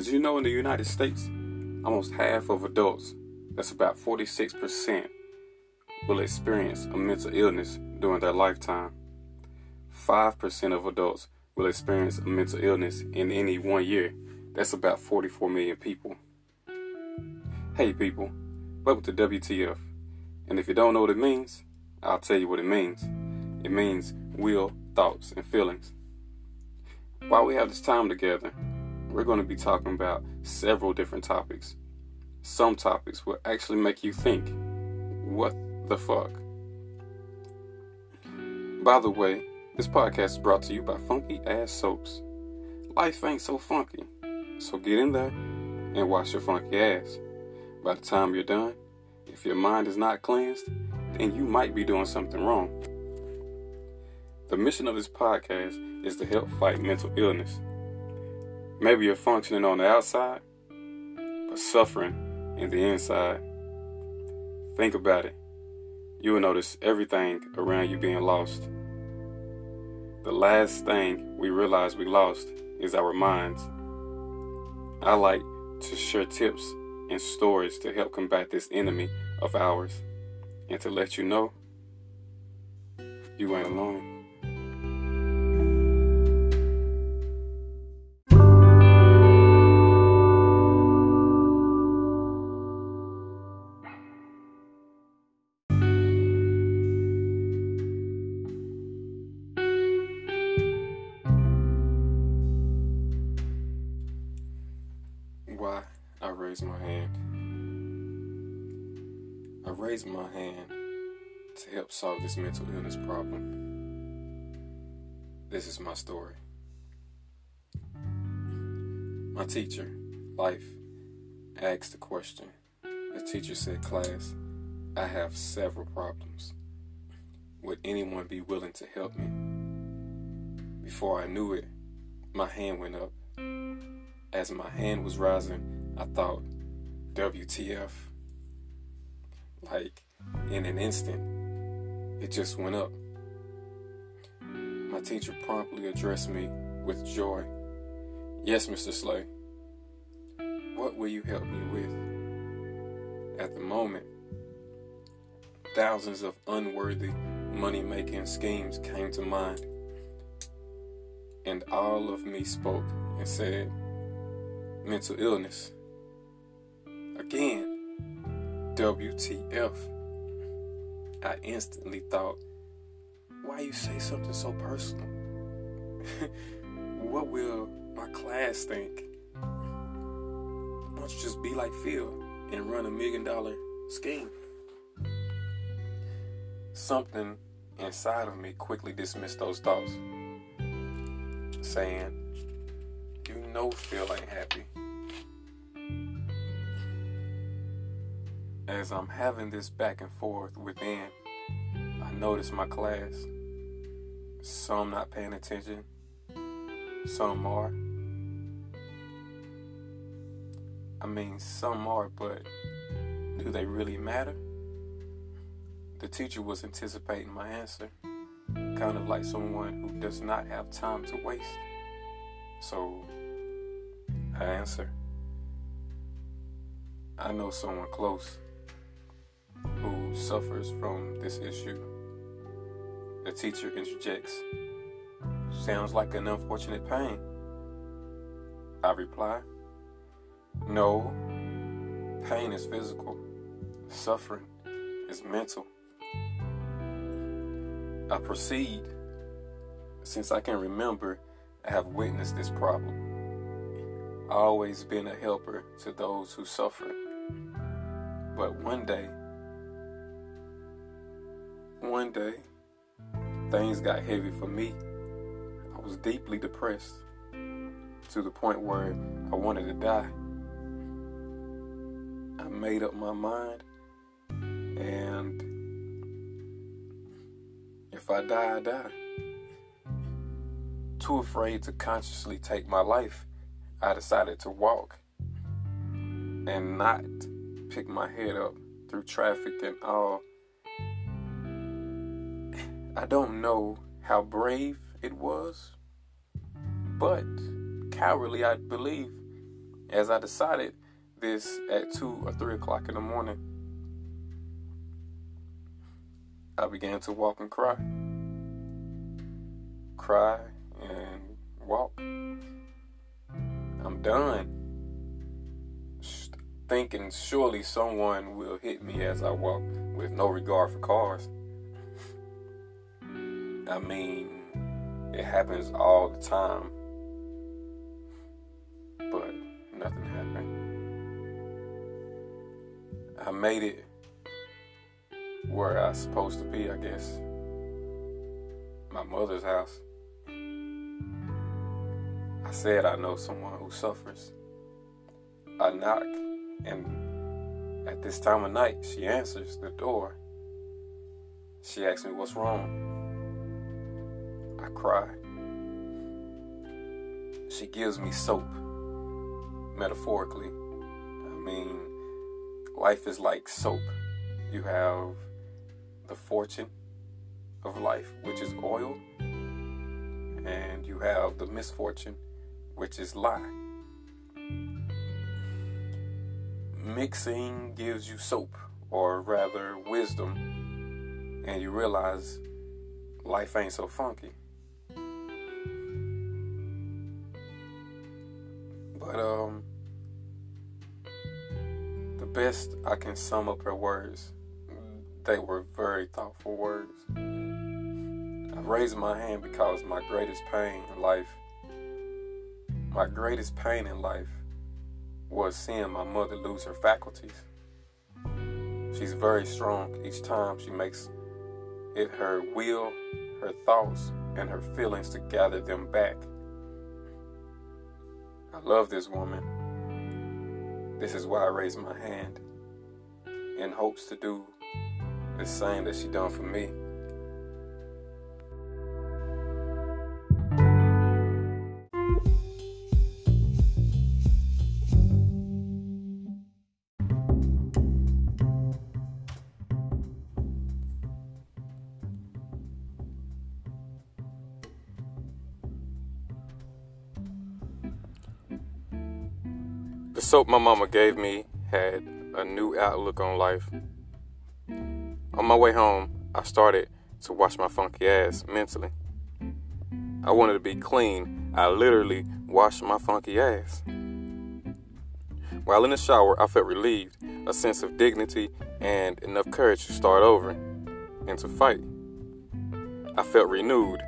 Because you know, in the United States, almost half of adults, that's about 46%, will experience a mental illness during their lifetime. 5% of adults will experience a mental illness in any one year. That's about 44 million people. Hey people, welcome to WTF. And if you don't know what it means, I'll tell you what it means. It means will, thoughts, and feelings. While we have this time together, we're going to be talking about several different topics. Some topics will actually make you think, what the fuck? By the way, this podcast is brought to you by Funky Ass Soaps. Life ain't so funky, so get in there and wash your funky ass. By the time you're done, if your mind is not cleansed, then you might be doing something wrong. The mission of this podcast is to help fight mental illness. Maybe you're functioning on the outside, but suffering in the inside. Think about it. You will notice everything around you being lost. The last thing we realize we lost is our minds. I like to share tips and stories to help combat this enemy of ours, and to let you know you ain't alone. Why I raised my hand. I raised my hand to help solve this mental illness problem. This is my story. My teacher, Life, asked the question. The teacher said, "Class, I have several problems. Would anyone be willing to help me?" Before I knew it, my hand went up. As my hand was rising, I thought, WTF. Like, in an instant, it just went up. My teacher promptly addressed me with joy. "Yes, Mr. Slay. What will you help me with?" At the moment, thousands of unworthy money-making schemes came to mind. And all of me spoke and said, "Mental illness." Again, WTF. I instantly thought, why you say something so personal? What will my class think? Why don't you just be like Phil and run $1 million scheme? Something inside of me quickly dismissed those thoughts, saying, you know Phil ain't happy. As I'm having this back and forth within, I notice my class. Some not paying attention. Some are. Some are, but do they really matter? The teacher was anticipating my answer, kind of like someone who does not have time to waste. So, I answer, I know someone close who suffers from this issue. The teacher interjects, sounds like an unfortunate pain. I reply, no, pain is physical, suffering is mental. I proceed, since I can remember I have witnessed this problem. I've always been a helper to those who suffer. But one day, things got heavy for me. I was deeply depressed to the point where I wanted to die. I made up my mind, and if I die, I die. Too afraid to consciously take my life, I decided to walk and not pick my head up through traffic and all. I don't know how brave it was, but cowardly I believe as I decided this at 2 or 3 o'clock in the morning, I began to walk and cry. Cry and walk. I'm done. Thinking surely someone will hit me as I walk with no regard for cars. I mean, it happens all the time, but nothing happened. I made it where I was supposed to be, I guess. My mother's house. I said I know someone who suffers. I knocked, and at this time of night, she answers the door. She asks me what's wrong. I cry. She gives me soap, metaphorically. I mean, life is like soap. You have the fortune of life, which is oil, and you have the misfortune, which is lye. Mixing gives you soap, or rather wisdom, and you realize life ain't so funky. But the best I can sum up her words, they were very thoughtful words. I raised my hand because my greatest pain in life was seeing my mother lose her faculties. She's very strong. Each time she makes it her will, her thoughts, and her feelings to gather them back. I love this woman. This is why I raised my hand, in hopes to do the same that she done for me. The soap my mama gave me had a new outlook on life. On my way home, I started to wash my funky ass mentally. I wanted to be clean. I literally washed my funky ass. While in the shower, I felt relieved, a sense of dignity, and enough courage to start over and to fight. I felt renewed,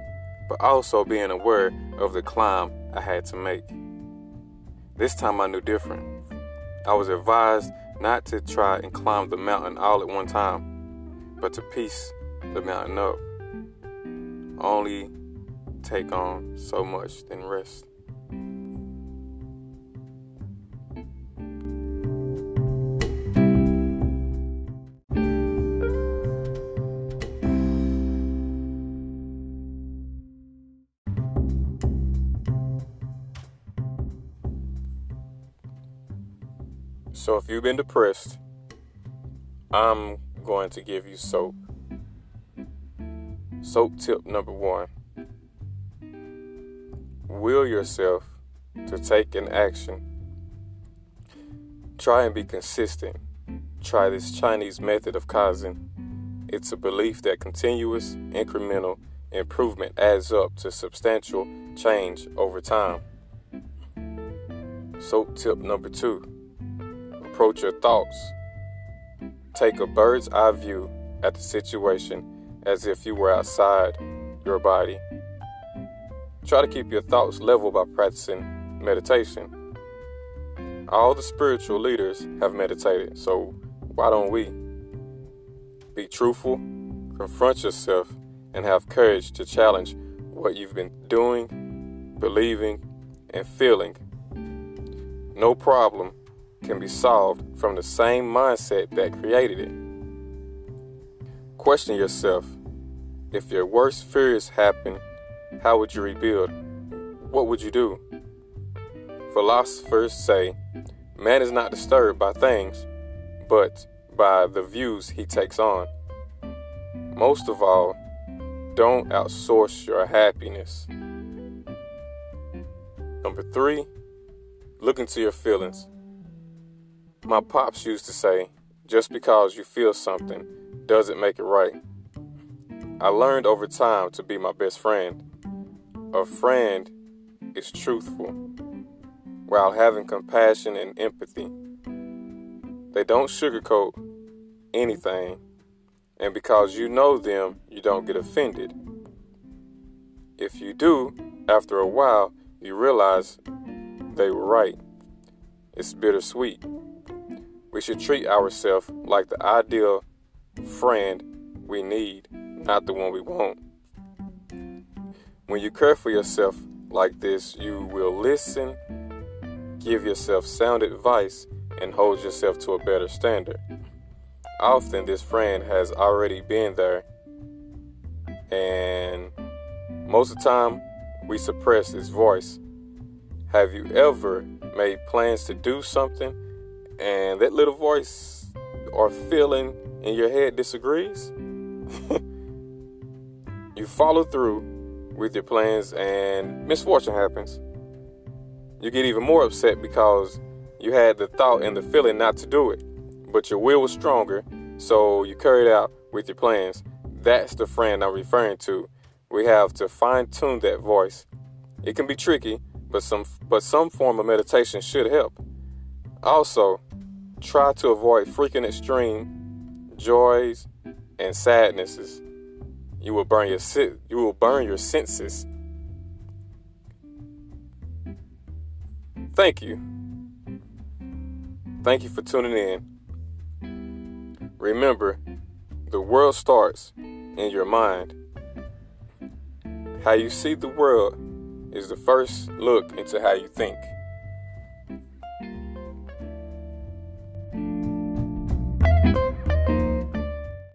but also being aware of the climb I had to make. This time I knew different. I was advised not to try and climb the mountain all at one time, but to piece the mountain up. Only take on so much, then rest. So if you've been depressed, I'm going to give you soap. Soap tip number 1. Will yourself to take an action. Try and be consistent. Try this Chinese method of Kaizen. It's a belief that continuous, incremental improvement adds up to substantial change over time. Soap tip number 2. Approach your thoughts. Take a bird's eye view at the situation as if you were outside your body. Try to keep your thoughts level by practicing meditation. All the spiritual leaders have meditated, so why don't we? Be truthful, confront yourself, and have courage to challenge what you've been doing, believing, and feeling. No problem can be solved from the same mindset that created it. Question yourself. If your worst fears happen, how would you rebuild? What would you do? Philosophers say, man is not disturbed by things, but by the views he takes on. Most of all, don't outsource your happiness. Number 3, Look into your feelings. My pops used to say, just because you feel something doesn't make it right. I learned over time to be my best friend. A friend is truthful while having compassion and empathy. They don't sugarcoat anything, and because you know them, you don't get offended. If you do, after a while, you realize they were right. It's bittersweet. We should treat ourselves like the ideal friend we need, not the one we want. When you care for yourself like this, you will listen, give yourself sound advice, and hold yourself to a better standard. Often this friend has already been there, and most of the time we suppress his voice. Have you ever made plans to do something and that little voice or feeling in your head disagrees? You follow through with your plans and misfortune happens. You get even more upset because you had the thought and the feeling not to do it, but your will was stronger, so you carried out with your plans. That's the friend I'm referring to. We have to fine-tune that voice. It can be tricky, but some form of meditation should help. Also, try to avoid freaking extreme joys and sadnesses. You will burn your senses. Thank you. Thank you for tuning in. Remember, the world starts in your mind. How you see the world is the first look into how you think.